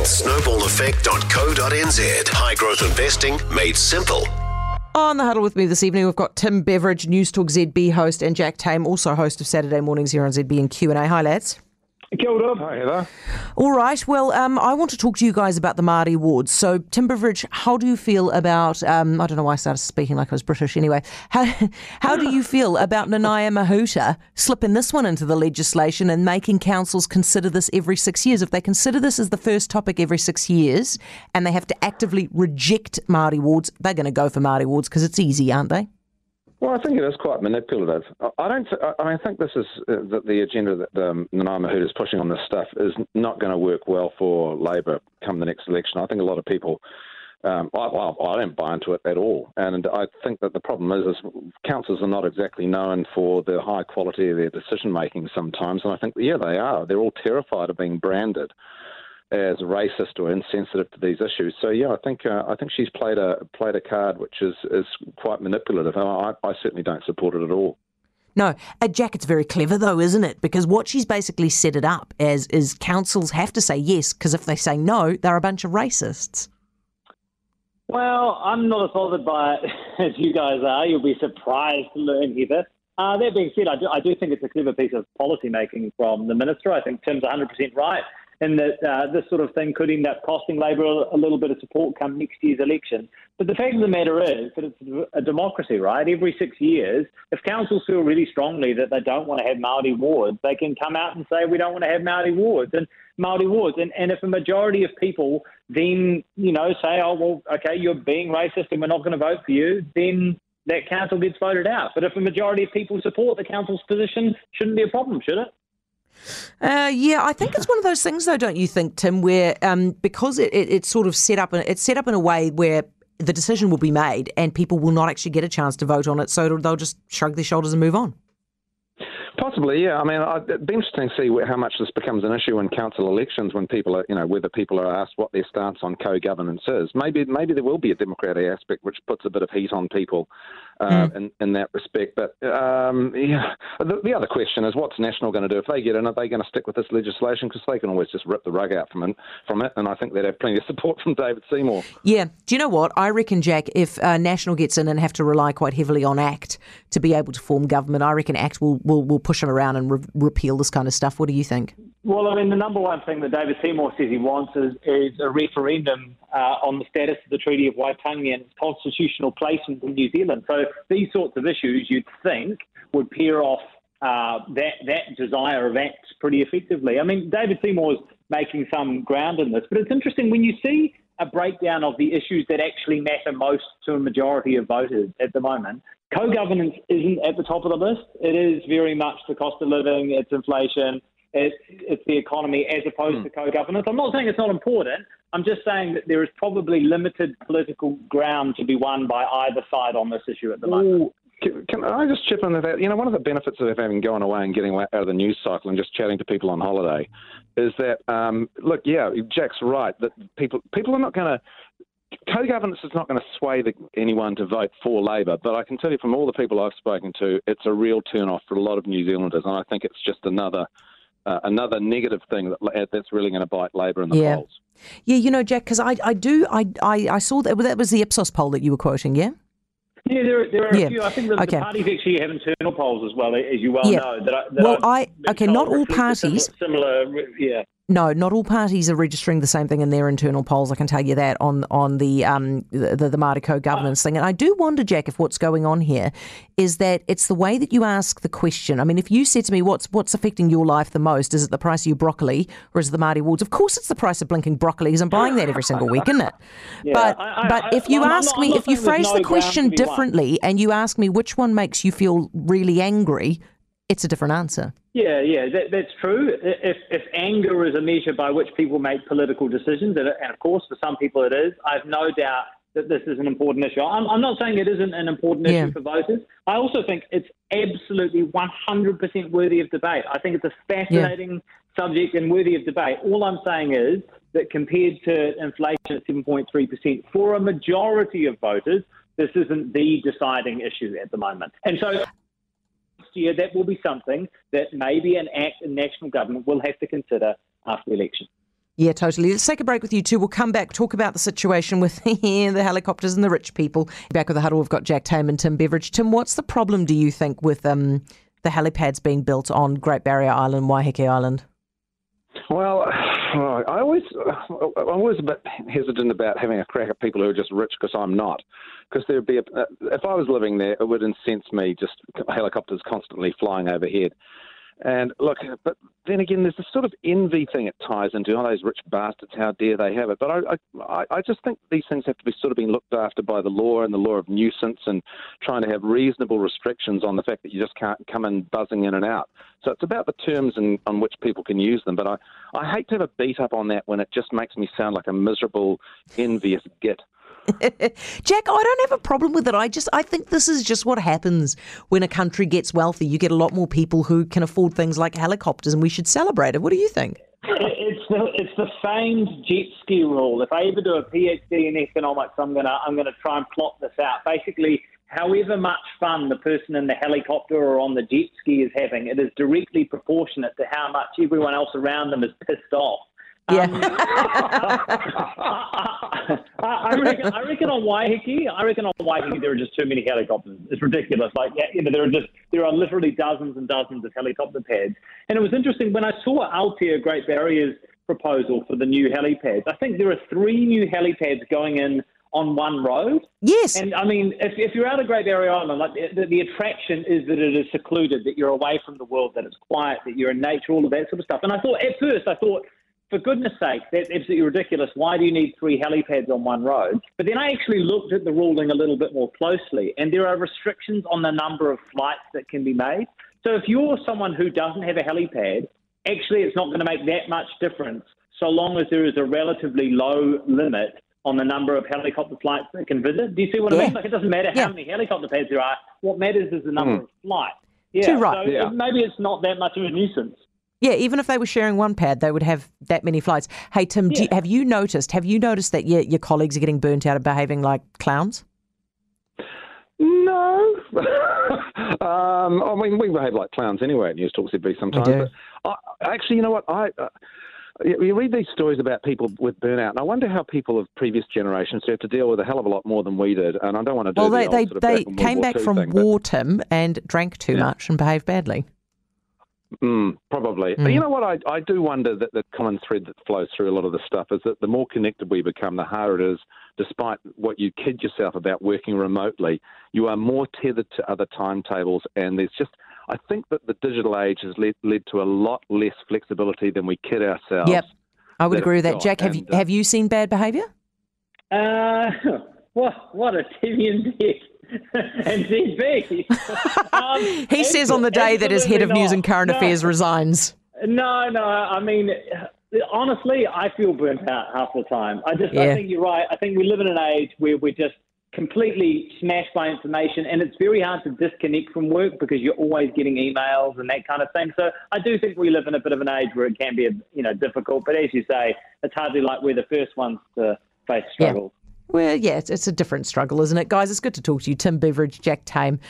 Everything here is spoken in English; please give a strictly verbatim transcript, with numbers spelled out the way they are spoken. It's snowball effect dot co dot n z. High growth investing made simple. On the huddle with me this evening, we've got Tim Beveridge, News Talk Z B host, and Jack Tame, also host of Saturday mornings here on Z B and Q and A. Hi, lads. Kia ora. Hi, hello. All right. Well, um, I want to talk to you guys about the Māori wards. So, Tim Beveridge, how do you feel about? Um, I don't know why I started speaking like I was British. Anyway, how how do you feel about Nanaia Mahuta slipping this one into the legislation and making councils consider this every six years? If they consider this as the first topic every six years, and they have to actively reject Māori wards, they're going to go for Māori wards because it's easy, aren't they? Well, I think it is quite manipulative. I don't. Th- I mean, I think this is uh, the, the agenda that um, Nanaia Mahuta is pushing on this stuff is not going to work well for Labour come the next election. I think a lot of people. Um, I, I, I don't buy into it at all, and I think that the problem is, is councils are not exactly known for the high quality of their decision making sometimes, and I think yeah they are. They're all terrified of being branded as racist or insensitive to these issues. So yeah, I think uh, I think she's played a played a card which is, is quite manipulative, and I, I certainly don't support it at all. No, uh, Jack, it's very clever though, isn't it? Because what she's basically set it up as is councils have to say yes, because if they say no, they're a bunch of racists. Well, I'm not as bothered by it as you guys are. You'll be surprised to learn here this. Uh, that being said, I do, I do think it's a clever piece of policy making from the minister. I think Tim's one hundred percent right. And that uh, this sort of thing could end up costing Labour a little bit of support come next year's election. But the fact of the matter is that it's a democracy, right? Every six years, if councils feel really strongly that they don't want to have Māori wards, they can come out and say, we don't want to have Māori wards and Māori wards. And, and if a majority of people then, you know, say, oh, well, okay, you're being racist and we're not going to vote for you, then that council gets voted out. But if a majority of people support the council's position, shouldn't be a problem, should it? Uh, yeah, I think it's one of those things, though, don't you think, Tim? Where um, because it, it, it's sort of set up, it's set up in a way where the decision will be made, and people will not actually get a chance to vote on it, so they'll just shrug their shoulders and move on. Possibly, yeah. I mean, it'd be interesting to see how much this becomes an issue in council elections when people are, you know, whether people are asked what their stance on co-governance is. Maybe, maybe there will be a democratic aspect which puts a bit of heat on people uh, mm. in, in that respect. But um, yeah, the, the other question is, what's National going to do if they get in? Are they going to stick with this legislation? Because they can always just rip the rug out from it, from it. And I think they'd have plenty of support from David Seymour. Yeah. Do you know what? I reckon, Jack, if uh, National gets in and have to rely quite heavily on ACT to be able to form government, I reckon ACT will will, will push them around and re- repeal this kind of stuff. What do you think? Well, I mean, the number one thing that David Seymour says he wants is, is a referendum uh, on the status of the Treaty of Waitangi and its constitutional placement in New Zealand. So these sorts of issues, you'd think, would pair off uh, that that desire of ACT pretty effectively. I mean, David Seymour's making some ground in this, but it's interesting when you see a breakdown of the issues that actually matter most to a majority of voters at the moment. Co-governance isn't at the top of the list. It is very much the cost of living, it's inflation, it's, it's the economy as opposed mm. to co-governance. I'm not saying it's not important. I'm just saying that there is probably limited political ground to be won by either side on this issue at the moment. Ooh. Can, can I just chip in that? You know, one of the benefits of having gone away and getting out of the news cycle and just chatting to people on holiday is that, um, look, yeah, Jack's right, that people people are not going to... Co-governance is not going to sway the, anyone to vote for Labour, but I can tell you from all the people I've spoken to, it's a real turn-off for a lot of New Zealanders, and I think it's just another... Uh, another negative thing that, that's really going to bite Labour in the yeah. polls. Yeah, you know, Jack, because I, I do, I, I, I saw that, that was the Ipsos poll that you were quoting, yeah? Yeah, there, there are yeah. a few. I think the, okay. the parties actually have internal polls as well, as you well yeah. know. That I, that well, I, okay, not all parties. Similar, similar, yeah. No, not all parties are registering the same thing in their internal polls. I can tell you that on on the um, the, the Māori co-governance oh. thing. And I do wonder, Jack, if what's going on here is that it's the way that you ask the question. I mean, if you said to me, what's what's affecting your life the most? Is it the price of your broccoli or is it the Māori wards? Of course it's the price of blinking broccoli because I'm buying that every single week, isn't it? Yeah, but I, I, but if you I, ask not, me, if you phrase no the question differently won. and you ask me which one makes you feel really angry, it's a different answer. Yeah, yeah, that, that's true. If, if anger is a measure by which people make political decisions, and, and of course for some people it is, I've no doubt that this is an important issue. I'm, I'm not saying it isn't an important issue yeah. for voters. I also think it's absolutely one hundred percent worthy of debate. I think it's a fascinating yeah. subject and worthy of debate. All I'm saying is that compared to inflation at seven point three percent, for a majority of voters, this isn't the deciding issue at the moment. And so... year, that will be something that maybe an ACT and national government will have to consider after the election. Yeah, totally. Let's take a break with you two. We'll come back, talk about the situation with yeah, the helicopters and the rich people. Back with the huddle, we've got Jack Tame and Tim Beveridge. Tim, what's the problem, do you think, with um, the helipads being built on Great Barrier Island, Waiheke Island? Well, I always, I was a bit hesitant about having a crack at people who are just rich, because I'm not. Because there'd be, a, if I was living there, it would incense me, just helicopters constantly flying overhead. And look, but then again, there's this sort of envy thing it ties into. Oh, those rich bastards, how dare they have it? But I, I, I just think these things have to be sort of being looked after by the law and the law of nuisance, and trying to have reasonable restrictions on the fact that you just can't come in buzzing in and out. So it's about the terms in, on which people can use them. But I, I hate to have a beat up on that when it just makes me sound like a miserable, envious git. Jack, I don't have a problem with it. I just, I think this is just what happens when a country gets wealthy. You get a lot more people who can afford things like helicopters, and we should celebrate it. What do you think? It's the, it's the famed jet ski rule. If I ever do a PhD in economics, I'm gonna, I'm gonna try and plot this out. Basically, however much fun the person in the helicopter or on the jet ski is having, it is directly proportionate to how much everyone else around them is pissed off. Yeah. um, I, reckon, I reckon on Waiheke, I reckon on Waiheke there are just too many helicopters. It's ridiculous. Like, you know, there are just there are literally dozens and dozens of helicopter pads. And it was interesting when I saw Altia Great Barrier's proposal for the new helipads. I think there are three new helipads going in on one road. Yes. And I mean, if, if you're out of Great Barrier Island, like the, the, the attraction is that it is secluded, that you're away from the world, that it's quiet, that you're in nature, all of that sort of stuff. And I thought at first, I thought. For goodness sake, that's absolutely ridiculous. Why do you need three helipads on one road? But then I actually looked at the ruling a little bit more closely, and there are restrictions on the number of flights that can be made. So if you're someone who doesn't have a helipad, actually it's not going to make that much difference so long as there is a relatively low limit on the number of helicopter flights that can visit. Do you see what yeah. I mean? Like, it doesn't matter yeah. how many helicopter pads there are. What matters is the number mm. of flights. Yeah, Too right. So yeah. maybe it's not that much of a nuisance. Yeah, even if they were sharing one pad, they would have that many flights. Hey, Tim, yeah. do, have you noticed? Have you noticed that your, your colleagues are getting burnt out of behaving like clowns? No. um, I mean, we behave like clowns anyway at News Talk Z B sometimes. We do. But I, actually, you know what? I uh, you read these stories about people with burnout, and I wonder how people of previous generations who have to deal with a hell of a lot more than we did. And I don't want to do. Well, they the they, sort of they back came back from thing, war, but... Tim, and drank too yeah. much and behaved badly. Mm, probably. Mm. But you know what? I, I do wonder that the common thread that flows through a lot of this stuff is that the more connected we become, the harder it is, despite what you kid yourself about working remotely, you are more tethered to other timetables. And there's just, I think that the digital age has led, led to a lot less flexibility than we kid ourselves. Yep, I would agree with that. Jack, have you, have you seen bad behaviour? Uh, what, what a T V N dick. And Z B. Um, he says on the day that his head of not. news and current no. affairs resigns. No, no. I mean, honestly, I feel burnt out half the time. I just, yeah. I think you're right. I think we live in an age where we're just completely smashed by information, and it's very hard to disconnect from work because you're always getting emails and that kind of thing. So I do think we live in a bit of an age where it can be, a, you know, difficult. But as you say, it's hardly like we're the first ones to face struggles. Yeah. Well, yeah, it's a different struggle, isn't it? Guys, it's good to talk to you. Tim Beveridge, Jack Tame.